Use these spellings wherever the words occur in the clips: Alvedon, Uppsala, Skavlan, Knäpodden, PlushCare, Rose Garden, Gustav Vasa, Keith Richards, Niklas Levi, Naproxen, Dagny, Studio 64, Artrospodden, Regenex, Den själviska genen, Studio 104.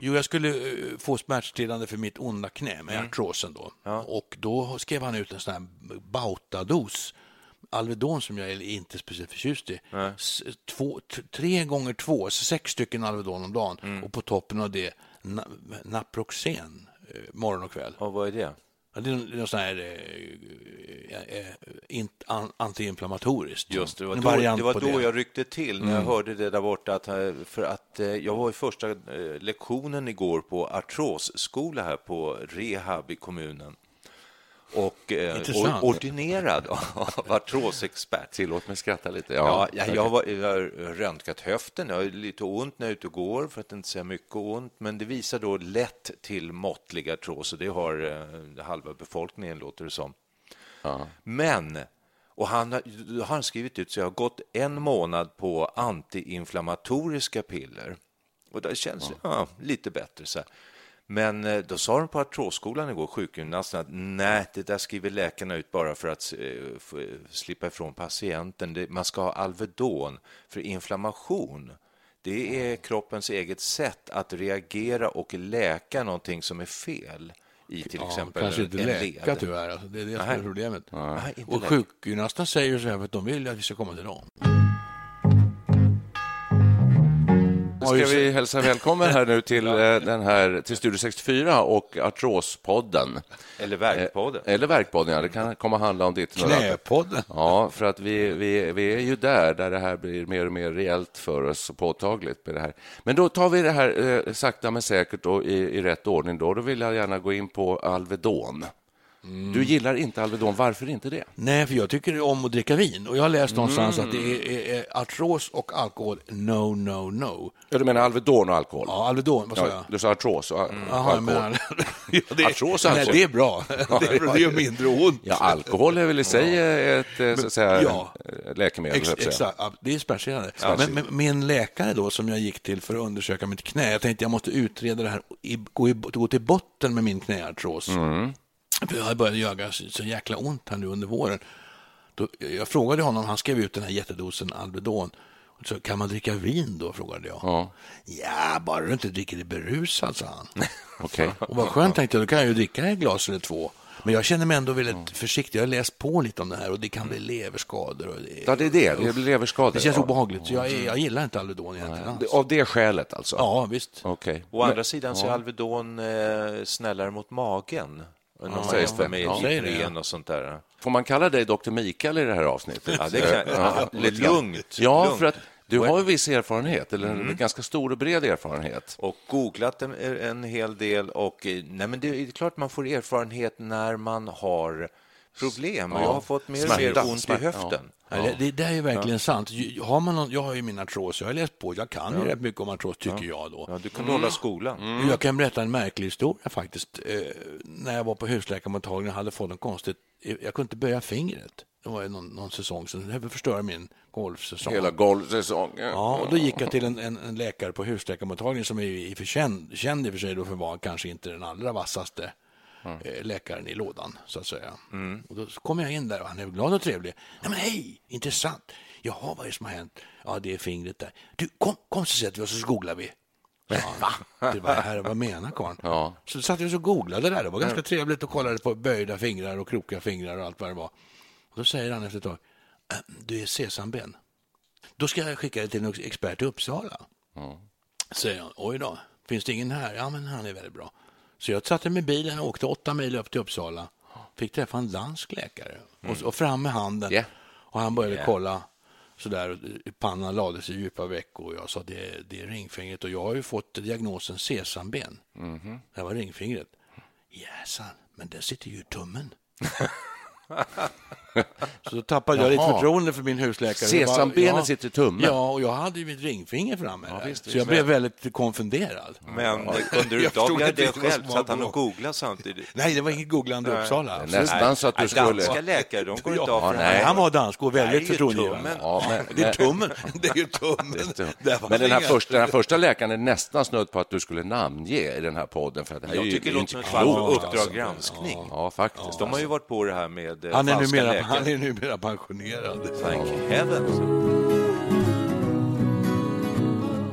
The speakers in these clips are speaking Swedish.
Jo, jag skulle få smärtstillande för mitt onda knä med artrosen då. Ja. Och då skrev han ut en sån här bautados. Alvedon som jag är inte speciellt förtjust i. 3 gånger 2, alltså 6 stycken Alvedon om dagen. Och på toppen av det Naproxen morgon och kväll. Och vad är det? Ja, det är något sån här antiinflammatoriskt. Just det, det var då jag ryckte till när jag hörde det där borta. För att jag var i första lektionen igår på artrosskola här på rehab i kommunen. Och ordinerad av artrosexpert. Tillåt mig skratta lite. Ja, jag har röntgat höften. Jag har lite ont när jag är ute och går, för att inte säga mycket ont. Men det visar då lätt till måttlig artros. Och det har halva befolkningen, låter det som. Aha. Men, och han har skrivit ut, så jag har gått 1 månad på antiinflammatoriska piller. Och det känns lite bättre så här. Men då sa de på artrosskolan igår, sjukgymnasten, att nej, det där skriver läkarna ut bara för att slippa ifrån patienten. Man ska ha Alvedon för inflammation. Det är kroppens eget sätt att reagera och läka någonting som är fel i till exempel kanske inte en läka led. Tyvärr, alltså. Det är det som är problemet. Nej, och sjukgymnasten säger så här för att de vill att vi ska komma till dem. Ska vi hälsa välkommen här nu till Studio 64 och Artrospodden. Eller Verkpodden. Eller Verkpodden, ja. Det kan komma att handla om ditt. Knäpodden. Ja, för att vi är ju där det här blir mer och mer reellt för oss och påtagligt med det här. Men då tar vi det här sakta men säkert och i rätt ordning. Då vill jag gärna gå in på Alvedon. Mm. Du gillar inte Alvedon, varför inte det? Nej, för jag tycker om att dricka vin. Och jag har läst någonstans att det är artros och alkohol, no, no, no. Ja, du menar Alvedon och alkohol? Ja, Alvedon, vad sa jag? Du sa artros och alkohol. Men, artros och alkohol? Nej, det är bra. Det gör mindre ont. Ja, alkohol är väl i sig ett så att säga, läkemedel. Exakt, det är spärrande. Ja, men min läkare då, som jag gick till för att undersöka mitt knä, jag tänkte jag måste utreda det här och gå till botten med min knäartros. Jag började göra så jäkla ont här nu under våren. Då, jag frågade honom, han skrev ut den här jättedosen Alvedon. Så kan man dricka vin då, frågade jag. Ja, bara du inte dricker det berusad, sa han. Okay. Och vad skönt, tänkte jag, då kan jag ju dricka ett glas eller 2. Men jag känner mig ändå väldigt försiktig. Jag har läst på lite om det här och det kan bli leverskador. Och det blir leverskador. Det känns obehagligt, så jag gillar inte Alvedon egentligen. Alls. Av det skälet alltså? Ja, visst. Okay. Å andra sidan så är Alvedon snällare mot magen. Och sånt där. Får man kalla dig Dr. Mikael i det här avsnittet? Ja, det är lite lugnt. Ja, för att du har ju viss erfarenhet, eller en ganska stor och bred erfarenhet. Och googlat en hel del. Och nej, men det är klart man får erfarenhet när man har problem. Och jag har fått mer och mer ont i höften. Ja. Det är ju verkligen sant. Jag har ju min artros, jag har läst på, jag kan ju rätt mycket om artros, tycker jag då. Ja, du kan hålla skolan. Jag kan berätta en märklig historia faktiskt. När jag var på husläkarmottagningen hade fått en konstigt, jag kunde inte böja fingret. Det var ju någon säsong sedan, det förstörde min golfsäsong. Hela golfsäsongen. Ja, och då gick jag till en läkare på husläkarmottagningen som är känd i för sig då för var kanske inte den allra vassaste läkaren i lådan, så att säga. Och då kom jag in där och han är glad och trevlig. Nej, men hej, intressant. Jaha, vad är det som har hänt? Ja, det är fingret där. Du, kom så sätter vi oss och så googlar vi. Ja, va? Det var här, vad menar karln? Ja. Så satt vi och så googlade där. Det var ganska trevligt att kolla på böjda fingrar och krokiga fingrar och allt vad det var. Och då säger han efter ett tag, du är sesamben. Då ska jag skicka det till en expert i Uppsala. Ja. Säger han, oj då, finns det ingen här? Ja, men han är väldigt bra. Så jag satte med bilen och åkte 8 mil upp till Uppsala. Fick träffa en dansk läkare. Och fram med handen. Yeah. Och han började kolla sådär. Pannan lades i djupa veckor. Och jag sa, det är ringfingret. Och jag har ju fått diagnosen sesamben. Mm-hmm. Det var ringfingret. Jäsan, men där sitter ju tummen. Så tappade jag lite förtroende för min husläkare. Sesambenet sitter i tummen. Ja, och jag hade ju mitt ringfinger framme. Ja, visst, så jag blev väldigt konfunderad. Men kunde du inte det själv? Satt han och googlade samtidigt? Nej, det var inget googlande i Uppsala. Nästan så att du skulle... Danska läkare, de går inte av för det. Han var dansk och väldigt förtroendegivande. Det är tummen. Det är ju tummen. Men den här första läkaren är nästan snöd på att du skulle namnge i den här podden. Jag tycker det låter som ett fall för Uppdrag granskning. Ja, faktiskt. De har ju varit på det här med... Han är numera pensionerad. Thank heaven.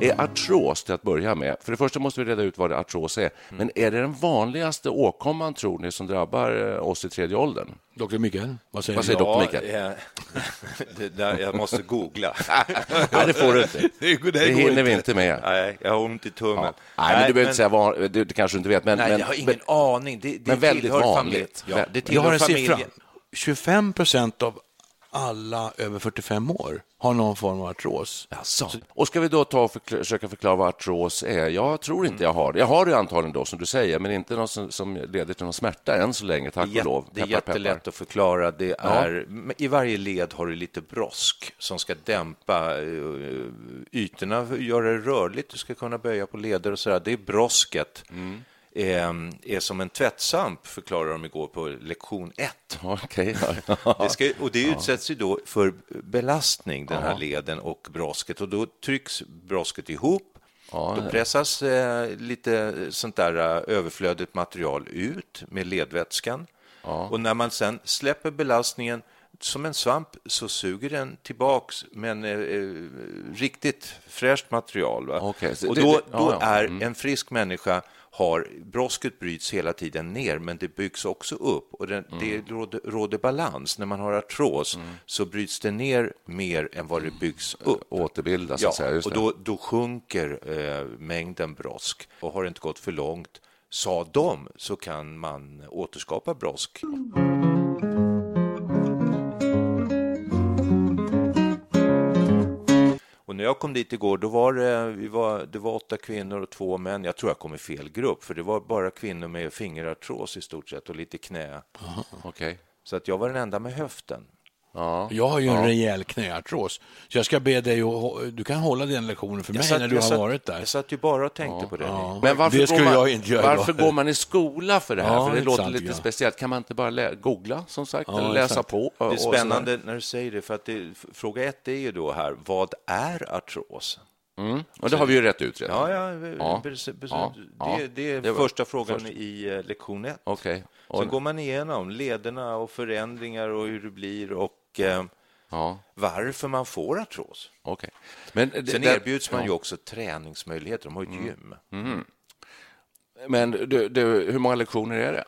Är artros till att börja med? För det första måste vi reda ut vad artros är. Men är det den vanligaste åkomman, tror ni, som drabbar oss i tredje åldern? Dr. Mikael, vad säger Dr. Mikael? Jag måste googla. Nej, det får du inte. Det hinner vi inte med. Nej, jag har ont i tummen. Ja. Nej, men du behöver inte säga vad... Du kanske inte vet, men... Nej, jag har ingen aning. Det är väldigt vanligt. Ja. Jag har en siffra. 25% av alla över 45 år har någon form av artros. Alltså. Och ska vi då försöka förklara vad artros är? Jag tror inte jag har det. Jag har det antagligen då, som du säger, men inte något som leder till någon smärta än så länge, tack och lov. Det är jättelätt att förklara. Det är, i varje led har du lite brosk som ska dämpa ytorna, göra det rörligt. Du ska kunna böja på leder och sådär. Det är brosket. Mm. Är som en tvättsamp, förklarar de igår på lektion 1. Okay, ja. Det utsätts ju då för belastning, den här leden och brosket, och då trycks brosket ihop, då pressas lite sånt där överflödigt material ut med ledvätskan, och när man sen släpper belastningen som en svamp så suger den tillbaks men riktigt fräscht material. Va? Okay, och då är en frisk människa brosket bryts hela tiden ner, men det byggs också upp, och det råder balans. När man har artros så bryts det ner mer än vad det byggs upp. Återbildas, så att säga, just och då sjunker mängden brosk, och har det inte gått för långt, sa de, så kan man återskapa brosk. Och när jag kom dit igår, då var det var 8 kvinnor och 2 män. Jag tror jag kom i fel grupp, för det var bara kvinnor med fingerartros i stort sett och lite knä. Aha, okay. Så att jag var den enda med höften. Ja, jag har ju en rejäl knäartros, så jag ska be dig, och du kan hålla den lektionen för mig när du har varit där. Jag satt ju bara och tänkte på det. Ja. Men varför går man i skola för det här? För det låter lite speciellt. Kan man inte bara googla, som sagt, eller läsa på? Det är spännande när du säger det, för att fråga 1 är ju då här, vad är artros? Mm. Och det har vi ju rätt ut redan. Det är första frågan i lektion 1. Okay. Sen går man igenom lederna och förändringar och hur det blir och varför man får artros. Okay. Men sen erbjuds man ju också träningsmöjligheter. De har ett gym. Mm. Men hur många lektioner är det?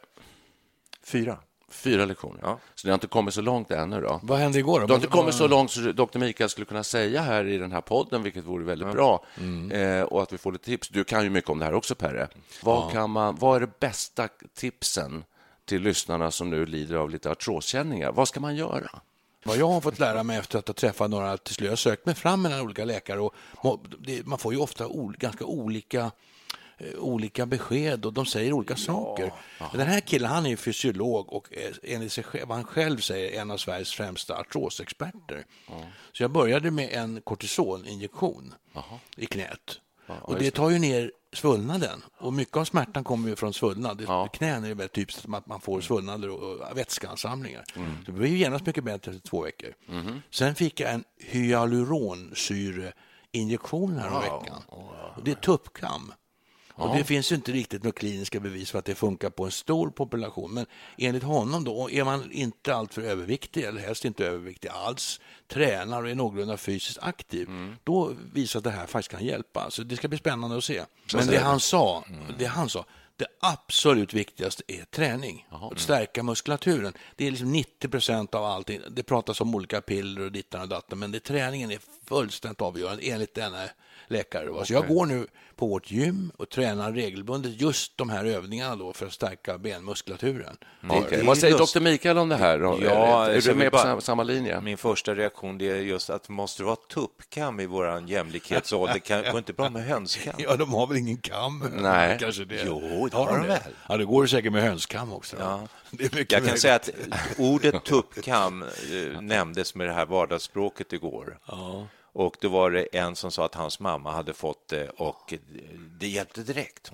4. 4 lektioner. Ja. Så det har inte kommit så långt ännu då. Vad hände igår då? Det har inte kommit så långt så Dr. Mikael skulle kunna säga här i den här podden, vilket vore väldigt bra. Mm. Och att vi får lite tips. Du kan ju mycket om det här också, Perre. Vad är det bästa tipsen till lyssnarna som nu lider av lite artroskänningar? Vad ska man göra? Vad jag har fått lära mig efter att ha träffat några, till slut jag sökt mig fram mellan olika läkare, och man får ju ofta ganska olika besked, och de säger olika saker. Den här killen, han är ju fysiolog och enligt sig själv, han själv säger, en av Sveriges främsta artrosexperter. Så jag började med en kortisoninjektion i knät. Och det tar ju ner svullnaden, och mycket av smärtan kommer ju från svullnad. Knän är ju väldigt typiskt att man får svullnader och vätskeansamlingar. Så det blir ju genast mycket bättre efter 2 veckor. Sen fick jag en hyaluronsyre injektion här om veckan. Det är tuppkam. Ja. Och det finns ju inte riktigt några kliniska bevis för att det funkar på en stor population. Men enligt honom då, är man inte alltför överviktig eller helst inte överviktig alls, tränar och är någorlunda fysiskt aktiv, då visar att det här faktiskt kan hjälpa. Så det ska bli spännande att se. Men det han sa, det absolut viktigaste är träning. Att stärka muskulaturen. Det är liksom 90% av allting. Det pratas om olika piller och dittan och datten, men det, träningen är fullständigt avgörande enligt denna läkare. Okay. Så jag går nu på vårt gym och tränar regelbundet just de här övningarna då för att stärka benmuskulaturen. Okay. Vad säger Dr. Mikael om det här? Ja, är du med på samma linje? Min första reaktion är just att måste det vara tuppkam i våran jämlikhetsålder? Det går inte bra med hönskam. Ja, de har väl ingen kam? Nej. Kanske det. Jo, det har de väl. Ja, det går säkert med hönskam också. Ja. Det är mycket jag kan säga att ordet tuppkam nämndes med det här vardagsspråket igår. Ja. Och då var det en som sa att hans mamma hade fått det och det hjälpte direkt.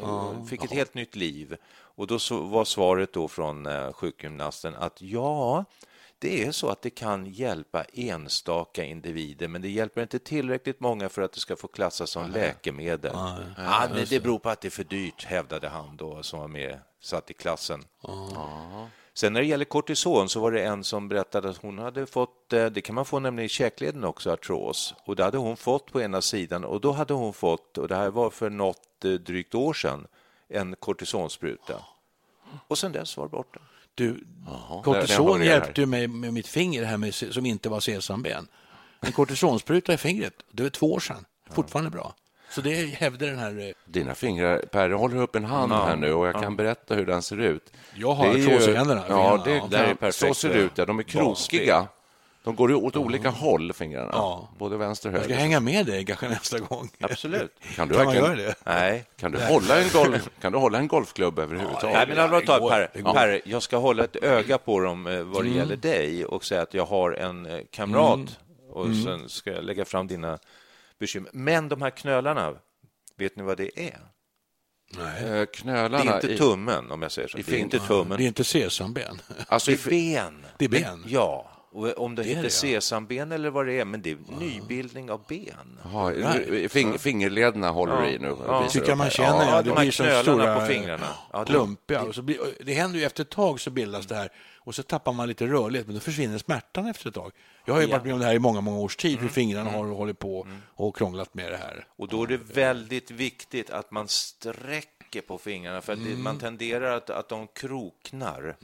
Hon fick ett helt nytt liv. Och då var svaret då från sjukgymnasten att ja, det är så att det kan hjälpa enstaka individer, men det hjälper inte tillräckligt många för att det ska få klassas som läkemedel. Men det beror på att det är för dyrt, hävdade han då som var med, satt i klassen. Sen när det gäller kortison så var det en som berättade att hon hade fått, det kan man få nämligen i käkleden också, artros. Och det hade hon fått på ena sidan och då hade hon fått, och det här var för något drygt år sedan, en kortisonspruta. Och sen dess var det borta. Du, kortison hjälpte mig med mitt finger här med, som inte var sesamben. En kortisonspruta i fingret, det var 2 år sedan. Fortfarande bra. Så det hävdar den här... Dina fingrar, Per, håller upp en hand här nu och jag kan berätta hur den ser ut. Jag har artros i händerna. Ja, det är perfekt. Så ser det ut. Ja, de är krokiga. De går åt olika håll, fingrarna. Ja. Både vänster och höger. Jag ska hänga med dig kanske nästa gång. Absolut. Kan man göra det? Nej. Kan du hålla en golfklubb överhuvudtaget? Nej, men Per, jag ska hålla ett öga på dem vad det gäller dig och säga att jag har en kamrat och sen ska jag lägga fram dina... Men de här knölarna, vet ni vad det är? Nej, knölarna. Det är inte tummen, om jag säger så. Det är inte tummen. Det är inte sesamben. Alltså det är ben. Det är ben. Ja. Och om det heter sesamben eller vad det är, men det är nybildning av ben. Fingerlederna håller i nu. Ja. Tycker man känner det blir så stora på fingrarna. Klumpiga. Och så blir, det händer ju efter ett tag så bildas det här och så tappar man lite rörlighet, men då försvinner smärtan efter ett tag. Jag har ju varit med om det här i många års tid, hur fingrarna har hållit på och krånglat med det här. Och då är det väldigt viktigt att man sträcker på fingrarna för att man tenderar att de kroknar.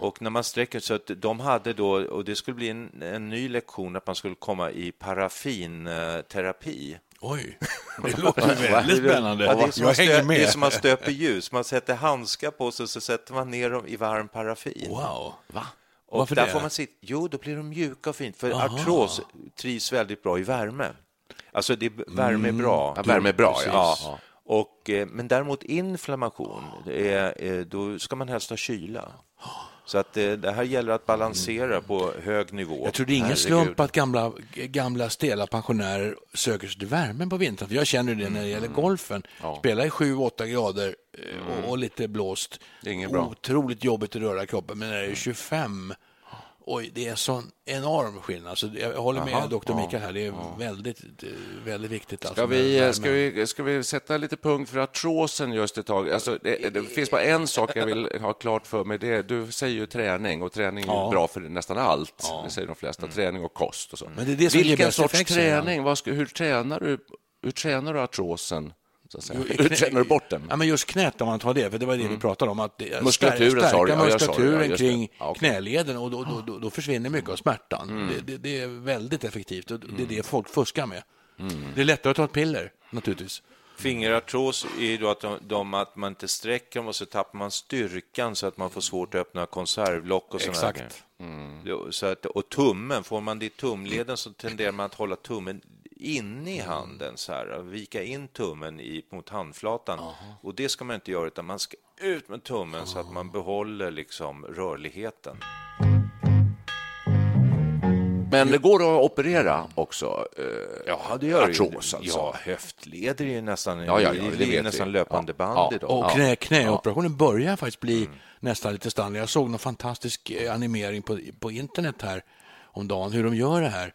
Och när man sträcker så att de hade då, och det skulle bli en ny lektion att man skulle komma i paraffinterapi. Oj, det låter väldigt spännande. Ja, det är som man stöper ljus. Man sätter handskar på sig och så sätter man ner dem i varm paraffin. Wow, va? Och varför där det? Får man sitta. Jo, då blir de mjuka och fint. För artros trivs väldigt bra i värme. Alltså, värme är bra. Ja, värme är bra, ja. Och, men däremot inflammation, då ska man helst ha kyla. Så att det här gäller att balansera på hög nivå. Jag tror det är ingen slump att gamla stela pensionärer söker sig till värmen på vintern. För jag känner det när det gäller golfen. Spela i 7-8 grader och lite blåst. Det är inget bra. Otroligt jobbigt att röra kroppen. Men när det är 25... Oj, det är en sån enorm skillnad. Så jag håller med Dr. Mikael här. Det är väldigt, väldigt viktigt. Alltså. Ska vi sätta lite punkt för artrosen just ett tag? Alltså, det finns bara en sak jag vill ha klart för mig. Du säger ju träning, och träning är bra för nästan allt. Det säger de flesta. Träning och kost och så. Men det är det som vilken sorts träning? Hur tränar du artrosen? Hur känner du bort den? Ja, men just knät, om man tar det, för det var det vi pratade om, att stärka muskulaturen kring knäleden, och då försvinner mycket av smärtan. Det är väldigt effektivt, och det är det folk fuskar med. Det är lättare att ta ett piller, naturligtvis. Fingerartros är ju då att man inte sträcker dem och så tappar man styrkan så att man får svårt att öppna konservlock och sådana grejer. Så att, och tummen, får man det i tumleden så tenderar man att hålla tummen in i handen så här, vika in tummen mot handflatan. Och det ska man inte göra, utan man ska ut med tummen så att man behåller liksom rörligheten. Men det går att operera också. Ja, det gör artros, alltså. Ja, höftleder är ju nästan, det är nästan löpande band idag. Och knäoperationen börjar faktiskt bli nästan lite standard. Jag såg någon fantastisk animering på internet här om dagen, hur de gör det här.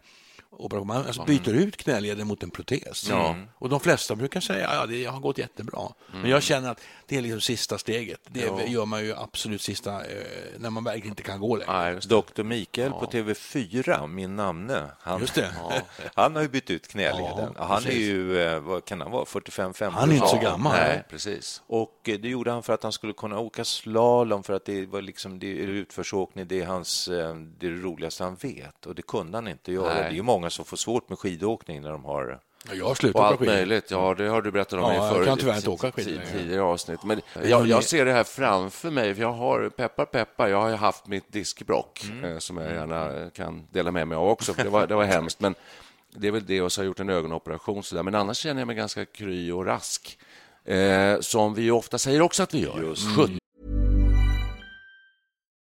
operation. Man alltså byter ut knäleden mot en protes. Ja. Och de flesta brukar säga att det har gått jättebra. Men jag känner att det är liksom sista steget. Det gör man ju absolut sista när man verkligen inte kan gå längre. Nej, Dr. Mikael på TV4, min namne. Han har ju bytt ut knäleden. Han är ju, vad kan han vara, 45-50? Han är inte så gammal. Nej, precis. Och det gjorde han för att han skulle kunna åka slalom, för att det var liksom, det är utförsåkning, det är hans, det är det roligaste han vet. Och det kunde han inte göra. Nej. Det är ju många som får svårt med skidåkning när de har... Jag har slutat åka skidor. Möjligt. Ja, det har du berättat om i förra tidigare avsnitt. Men jag ser det här framför mig, för jag har peppar. Jag har ju haft mitt diskbråck som jag gärna kan dela med mig av också. För det var hemskt, men det är väl det, och så har jag gjort en ögonoperation så där. Men annars känner jag mig ganska kry och rask, som vi ofta säger också att vi gör.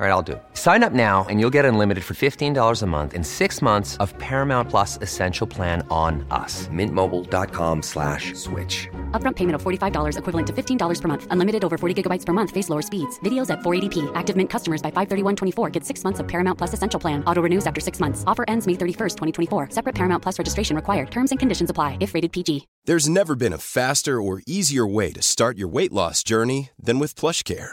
All right, I'll do it. Sign up now and you'll get unlimited for $15 a month and 6 months of Paramount Plus Essential Plan on us. MintMobile.com/switch. Upfront payment of $45 equivalent to $15 per month. Unlimited over 40 gigabytes per month. Face lower speeds. Videos at 480p. Active Mint customers by 531.24 get 6 months of Paramount Plus Essential Plan. Auto renews after 6 months. Offer ends May 31st, 2024. Separate Paramount Plus registration required. Terms and conditions apply if rated PG. There's never been a faster or easier way to start your weight loss journey than with PlushCare.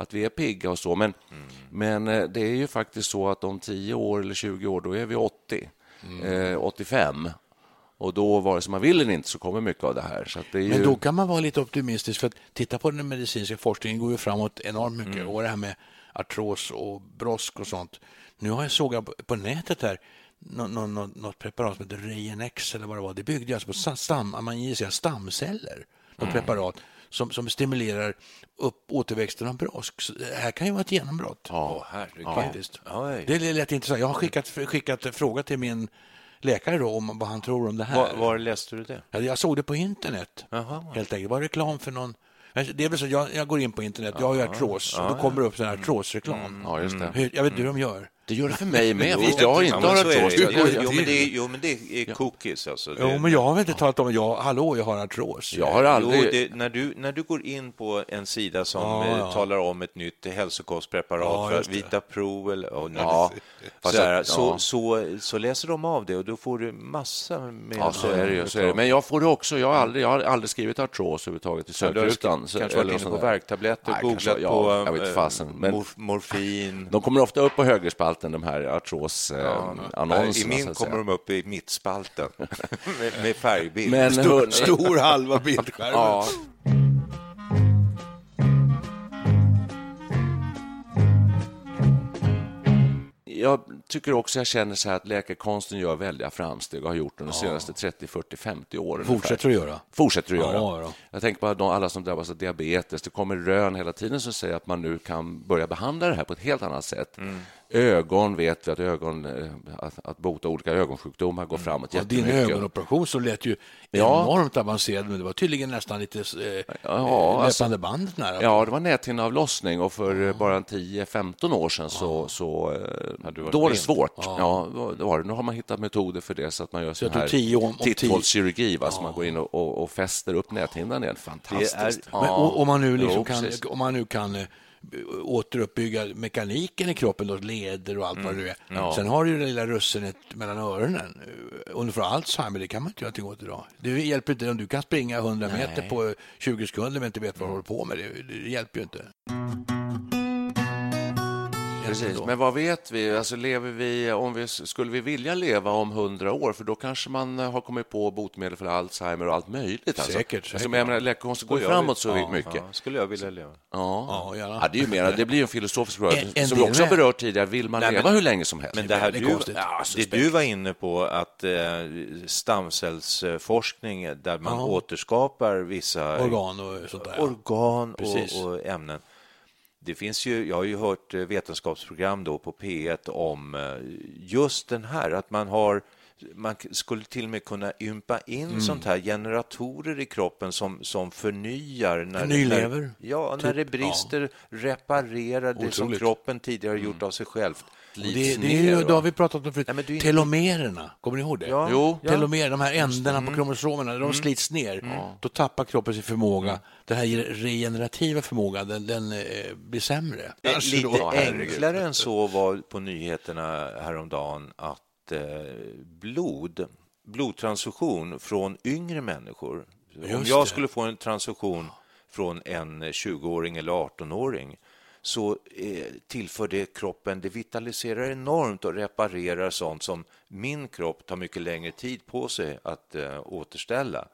att vi är pigga och så, men det är ju faktiskt så att om 10 år eller 20 år, då är vi 80, 85, och då vare sig man vill eller inte så kommer mycket av det här. Så att det är ju... Men då kan man vara lite optimistisk, för att titta på den medicinska forskningen går ju framåt enormt mycket, och det här med artros och brosk och sånt. Nu har jag sågat på nätet här något preparat som heter Regenex eller vad det var. Det byggde alltså på stamceller, något preparat som stimulerar upp återväxten av brosk. Så det här kan ju vara ett genombrott. Ja, faktiskt. Ja. Det är lätt intressant. Jag har skickat en fråga till min läkare då om vad han tror om det här. Var läste du det? Ja, jag såg det på internet. Aha. Helt enkelt. Det var reklam för någon... Det är väl så att jag går in på internet. Jag har ju artros. Och då kommer det upp sån här artrosreklam. Ja, just det. Jag vet inte hur de gör. Det gör det för mig med. Jag har inte artros. Jo, men det är cookies. Alltså. Jo, men jag har väl inte talat om jag har artros. Jag har aldrig... När du går in på en sida som talar om ett nytt hälsokostpreparat, för vita prov eller... Så läser de av det, och då får du massa... Med så är det. Men jag får det också. Jag har aldrig skrivit artros överhuvudtaget i sökrutan. Kanske varit inne på värktabletter, googlat på morfin. De kommer ofta upp på högerspalt. De här artros-annonserna. I min kommer de upp i mittspalten med färgbild. Men stor halva bildskärmen. Ja. Jag tycker också, jag känner så här att läkarkonsten gör väldiga framsteg och har gjort de senaste 30, 40, 50 åren. Fortsätter att göra. Ja. Jag tänker på alla som drabbas av diabetes. Det kommer rön hela tiden som säger att man nu kan börja behandla det här på ett helt annat sätt. Ögon vet vi att bota olika ögonsjukdomar går framåt jättemycket. Din ögonoperation så lät ju enormt avancerad, men det var tydligen nästan lite löpande band nära. Ja, det var näthinneavlossning, och för bara 10-15 år sedan då var det svårt. Nu har man hittat metoder för det, så att man gör sån här titthålskirurgi, så man går in och fäster upp näthinnan igen. Fantastiskt. Men, om man nu kan återuppbygga mekaniken i kroppen, då leder och allt vad det är. Sen har du ju det lilla russinet mellan öronen. Och för Alzheimer, det kan man inte göra någonting åt idag. Det hjälper inte om du kan springa 100 meter på 20 sekunder men inte vet vad du håller på med. Det hjälper ju inte. Precis, då. Men vad vet vi? Alltså lever vi, om vi skulle vi vilja leva om 100 år? För då kanske man har kommit på botemedel för Alzheimer och allt möjligt. Alltså. Säkert. Som jag menar, läkarkonsten går framåt så mycket. Ja, skulle jag vilja leva? Ja, det är ju mer. Det blir en filosofisk rörelse som vi också har berört tidigare. Vill man leva hur länge som helst? Men det här du var inne på, att stamcellsforskning där man återskapar vissa organ och sånt där. Organ och ämnen. Det finns ju, jag har ju hört vetenskapsprogram då på P1 om just den här, att man skulle till och med kunna ympa in sånt här generatorer i kroppen som förnyar när nylever. Ja, typ, när det brister, reparerar det som kroppen tidigare gjort av sig själv. Det har vi pratat om förut. Nej, telomererna, kommer ni ihåg det? Ja. Jo. Telomerer, de här ändarna på kromosomerna, när de slits ner, då tappar kroppen sin förmåga. Den här regenerativa förmågan, den blir sämre. Enklare än så var på nyheterna häromdagen att blodtransfusion från yngre människor. Om jag skulle få en transfusion från en 20-åring eller 18-åring, så tillför det kroppen, det vitaliserar enormt och reparerar sånt som min kropp tar mycket längre tid på sig att återställa.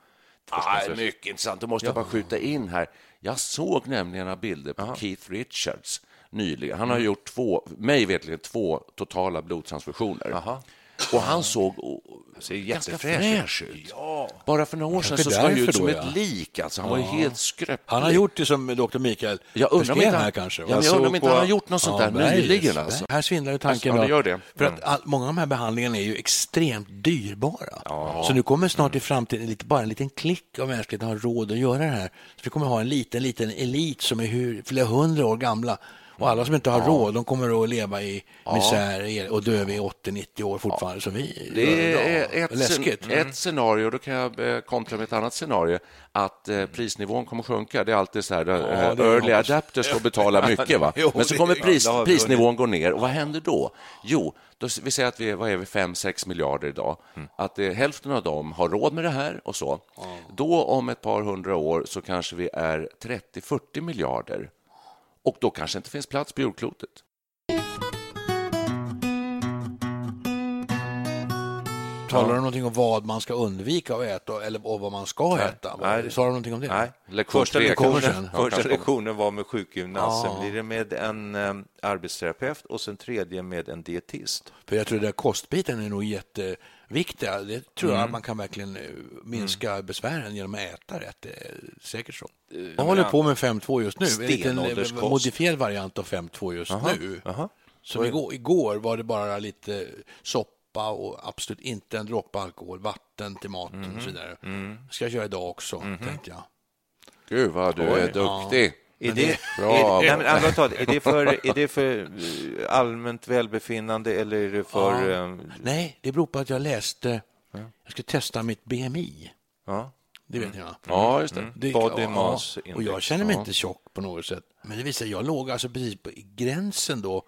Mycket intressant. Då måste jag bara skjuta in här. Jag såg nämligen bilder på Keith Richards nyligen. Han har gjort två totala blodtransfusioner. Aha. Och han ser ganska fräsch ut. Ja. Bara för några år sedan så såg han ut som ett lik. Alltså, han var helt skröplig. Han har gjort det som Dr. Mikael. Jag undrar om inte han har gjort något sånt där nyligen. Alltså. Här svindlar ju tanken. Alltså, ja, det gör det. För att många av de här behandlingarna är ju extremt dyrbara. Ja. Så nu kommer snart i framtiden bara en liten klick av mänskligheten har råd att göra det här. Så vi kommer ha en liten elit som är flera 100 år gamla. Och alla som inte har råd, de kommer att leva i misär och dö vid 80-90 år fortfarande som vi. Det är läskigt. Ett scenario, då kan jag kontra med ett annat scenario, att prisnivån kommer att sjunka. Det är alltid så här, early adapters får betala mycket, va? Men så kommer prisnivån gå ner, och vad händer då? Jo, då vi säger att vi är vid 5-6 miljarder idag, att hälften av dem har råd med det här och så. Då om ett par 100 år så kanske vi är 30-40 miljarder. Och då kanske inte finns plats på jordklotet. Talar du någonting om vad man ska undvika att äta eller vad man ska äta? Nej. Sa du någonting om det? Nej. Första lektionen var med sjukgymnasten. Sen blir det med en arbetsterapeut och sen tredje med en dietist. För jag tror att kostbiten är nog jätteviktig. Det tror jag man kan verkligen minska besvären genom att äta rätt. Säkert så. Jag håller på med 5-2 just nu. En modifierad variant av 5-2 just nu. Så igår var det bara lite sopp och absolut inte en droppe alkohol, vatten till maten och så vidare. Ska jag göra idag också, tänkte jag. Gud vad du är duktig. Är det för allmänt välbefinnande eller är det för... Nej, det beror på att jag läste... Jag ska testa mitt BMI. Ja. Det vet jag. Ja, just det. Body mass index. Och jag känner mig inte tjock på något sätt. Men det visar jag låg alltså precis på gränsen då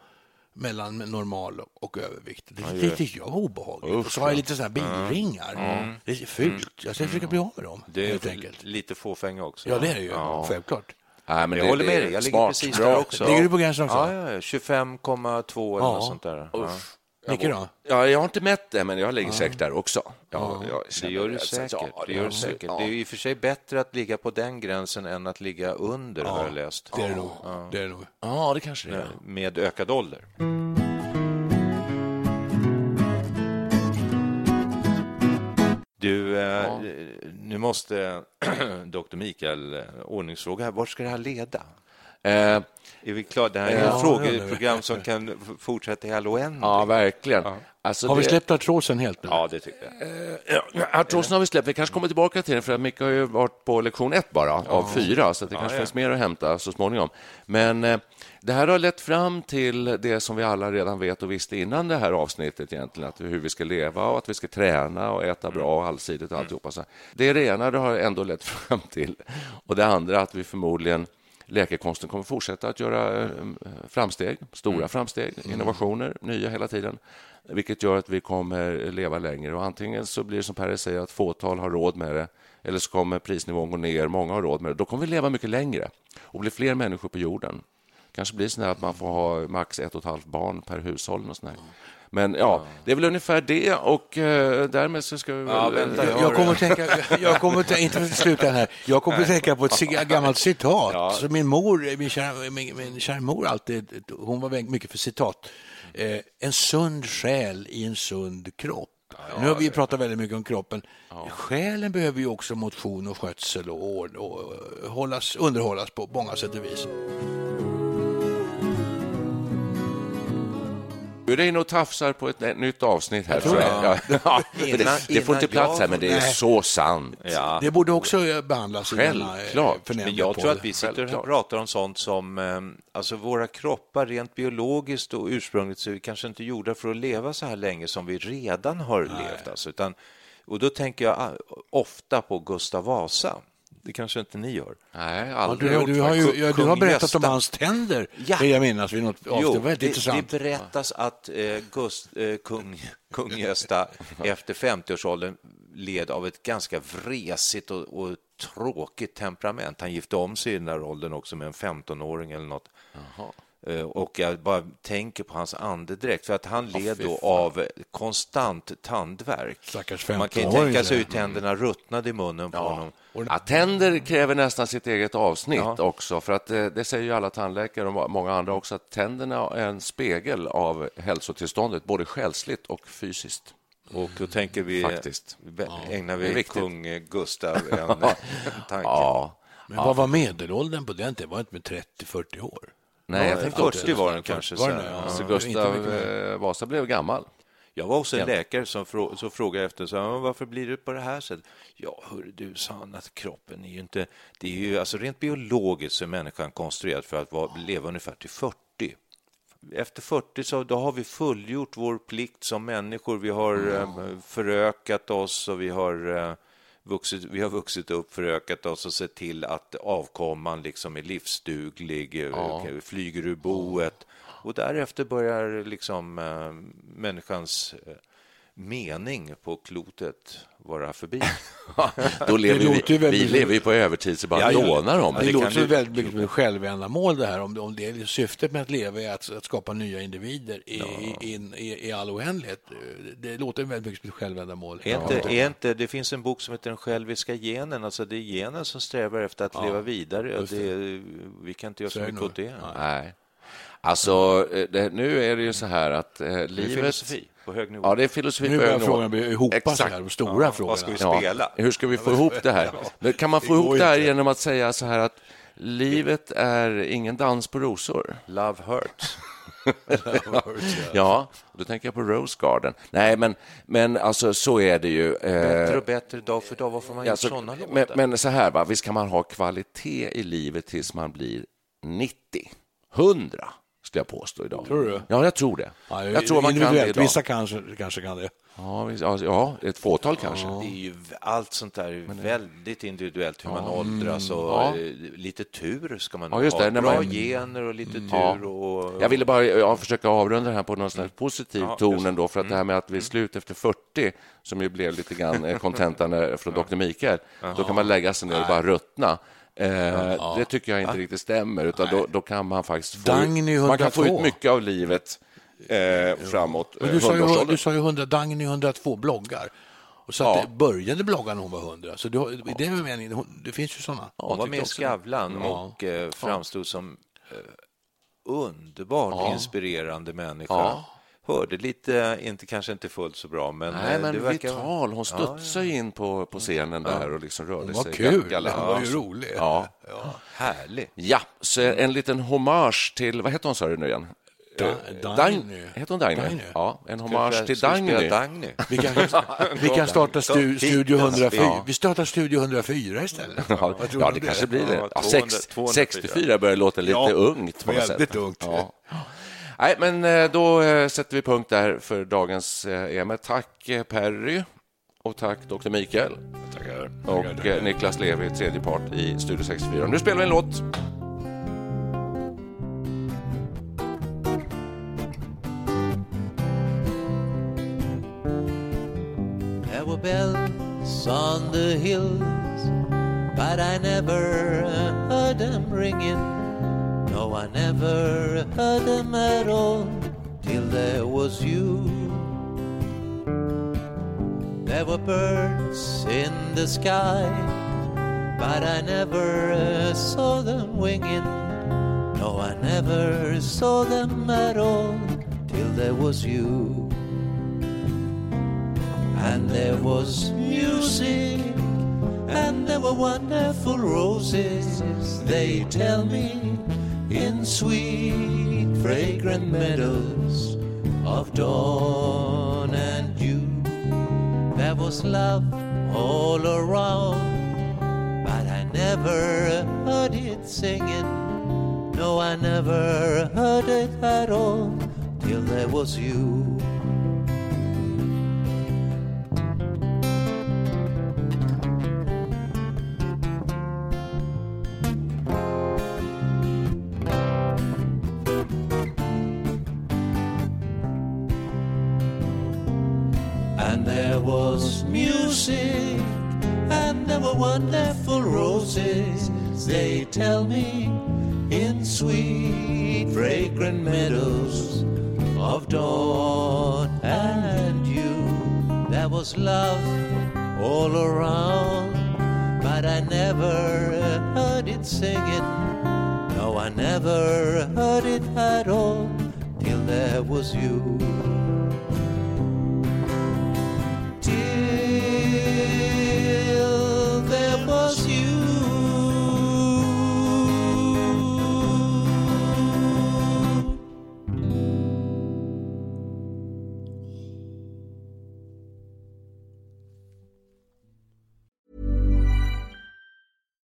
mellan normal och övervikt. Det tycker jag är obehagligt. Och så har jag lite sådana här bilringar. Det är fult. Jag ska försöka bli av med dem. Det är lite fåfänga också. Ja, det är det ju. Självklart. Nej, men jag håller med dig. Jag ligger precis där också. Ligger du på gränsen också? Ja. 25,2 eller något sånt där. Vilket då? Ja, jag har inte mätt det, men jag ligger säkert där också. Ja, det gör du säkert. Det är ju i och för sig bättre att ligga på den gränsen än att ligga under, har jag läst. Det är det nog. Ja, det kanske det är. Med ökad ålder. Du, nu måste Dr. Mikael ordningsfråga här. Vart ska det här leda? Är vi klara? Det här är ett frågeprogram som kan fortsätta i all oändlighet. Ja, verkligen. Ja. Alltså har vi släppt artrosen helt nu? Ja, det tycker jag. Artrosen har vi släppt. Vi kanske kommer tillbaka till den, för att Micke har ju varit på lektion 1 bara av 4, så att det kanske finns mer att hämta så småningom. Men det här har lett fram till det som vi alla redan vet och visste innan det här avsnittet egentligen, att hur vi ska leva och att vi ska träna och äta bra och allsidigt och alltihopa. Det är det ena det har ändå lett fram till. Och det andra att vi förmodligen läkekonsten kommer fortsätta att göra framsteg, stora framsteg, innovationer, nya hela tiden, vilket gör att vi kommer leva längre. Och antingen så blir det som Per säger, att fåtal har råd med det, eller så kommer prisnivån gå ner, många har råd med det. Då kommer vi leva mycket längre och bli fler människor på jorden. Kanske blir det så att man får ha max 1,5 barn per hushåll och sånt där. Men ja, det är väl ungefär det, och därmed så ska vi väl... Ja, vänta, jag kommer att tänka på ett gammalt citat. Ja. Så min kära mor alltid, hon var väldigt mycket för citat. En sund själ i en sund kropp. Ja, nu har vi pratat väldigt mycket om kroppen. Ja. Själen behöver ju också motion och skötsel och ord och underhållas på många sätt och vis. Du är inne och tafsar på ett nytt avsnitt här. Ja. Det får inte plats här, men det är så sant. Ja. Det borde också behandlas. Självklart. Men jag tror att vi sitter och pratar om sånt som... Alltså våra kroppar rent biologiskt och ursprungligt så är vi kanske inte gjorda för att leva så här länge som vi redan har levt. Alltså, och då tänker jag ofta på Gustav Vasa. Det kanske inte ni gör. Nej, aldrig. Du har berättat om hans tänder. Ja. Jag minns vid något avsnitt. Det berättas att kung Gösta efter 50-årsåldern led av ett ganska vresigt och tråkigt temperament. Han gifte om sig i den där åldern också med en 15-åring eller något. Jaha. Och jag bara tänker på hans andedräkt, för att han led då av konstant tandvärk. Man kan ju tänka sig hur tänderna ruttnade i munnen på honom. Ja, tänder kräver nästan sitt eget avsnitt också, för att det säger ju alla tandläkare och många andra också, att tänderna är en spegel av hälsotillståndet, både själsligt och fysiskt. Och då tänker vi, ägnar vi kung Gustav en tanke. Ja. Men vad var medelåldern på den tiden? Var inte med 30-40 år? Nej, jag tänkte 40 var den kanske. Så Gustav Vasa blev gammal. Jag var också en läkare som frågade efter, så varför blir du på det här sättet? Ja, hör du, sa han, att kroppen är ju inte... Det är ju, alltså rent biologiskt så är människan konstruerad för att leva ungefär till 40. Efter 40 så då har vi fullgjort vår plikt som människor. Vi har förökat oss och vi har... Vi har vuxit upp, förökat oss och sett till att avkomman liksom är livsduglig, flyger ur boet. Och därefter börjar liksom människans mening på klotet vara förbi. Då lever vi på övertid, så bara lånar dem. Det låter ju väldigt mycket med självändamål det här, om det är syftet med att leva är att skapa nya individer i all oändlighet. Det låter väldigt mycket med självändamål. Det finns en bok som heter Den själviska genen, alltså det är genen som strävar efter att leva vidare. Och vi kan inte göra så mycket åt det. Nej. Alltså, nu är det ju så här att livet... på hög nivå. Ja, det är filosofi nu på hög nivå. Frågan blir ihop här, stora frågor. Vad ska vi spela? Hur ska vi få ihop det här? Men kan man få ihop det här genom att säga så här, att livet är ingen dans på rosor. Love hurts. Ja, då tänker jag på Rose Garden. Nej, men alltså så är det ju. Bättre och bättre dag för dag. Varför man gör sådana låtar? Men så här, visst kan man ha kvalitet i livet tills man blir 90, 100. Skulle jag påstå idag. Tror du? Ja, jag tror det. Ja, jag tror man kan det idag. Vissa kanske kan det. Ja, ett fåtal kanske. Det är ju allt sånt där väldigt individuellt hur man åldras och lite tur ska man ha. Bra gener och lite tur. Och... Jag ville bara försöka avrunda det här på någon slags positiv ton ändå, för att det här med att vi är slut efter 40, som ju blev lite grann kontentan från Dr. Mikael, då kan man lägga sig ner och bara ruttna. Det tycker jag inte riktigt stämmer, utan då kan man faktiskt få ut mycket av livet framåt. Men du sa ju 100, Dagny 102 bloggar. Och så att det började blogga när hon var 100. Så det är meningen, det finns ju sådana. Hon var med i Skavlan och framstod som underbart inspirerande människa. Ja. Hörde lite, kanske inte fullt så bra, men... Nej, men det verkar vital. Hon studsar in på scenen där och liksom rörde sig. Kul, det var ju roligt. Ja. Härligt. Ja, så en liten hommage till... Vad heter hon, sa du nu igen? Dagny. Heter hon Dagny? Ja, en hommage till Dagny. Vi kan starta Studio 104. Vi startar Studio 104 istället. Ja, det kanske blir det. 64 börjar låta lite ungt på något sätt. Väldigt ungt. Ja. Nej, men då sätter vi punkt där för dagens EM. Tack Perry och tack Dr. Mikael. Tackar. Och Niklas Levi, tredje part i Studio 64. Nu spelar vi en låt. There were bells on the hills, but I never heard them ringing. No, I never had a medal till there was you. There were birds in the sky, but I never saw them winging. No, I never saw them at all till there was you. And there was music, and there were wonderful roses, they tell me, in sweet fragrant meadows of dawn and dew. There was love all around, but I never heard it singing. No, I never heard it at all till there was you. And there was music, and there were wonderful roses, they tell me, in sweet fragrant meadows of dawn and you. There was love all around, but I never heard it singing. No, I never heard it at all till there was you. Till there was you.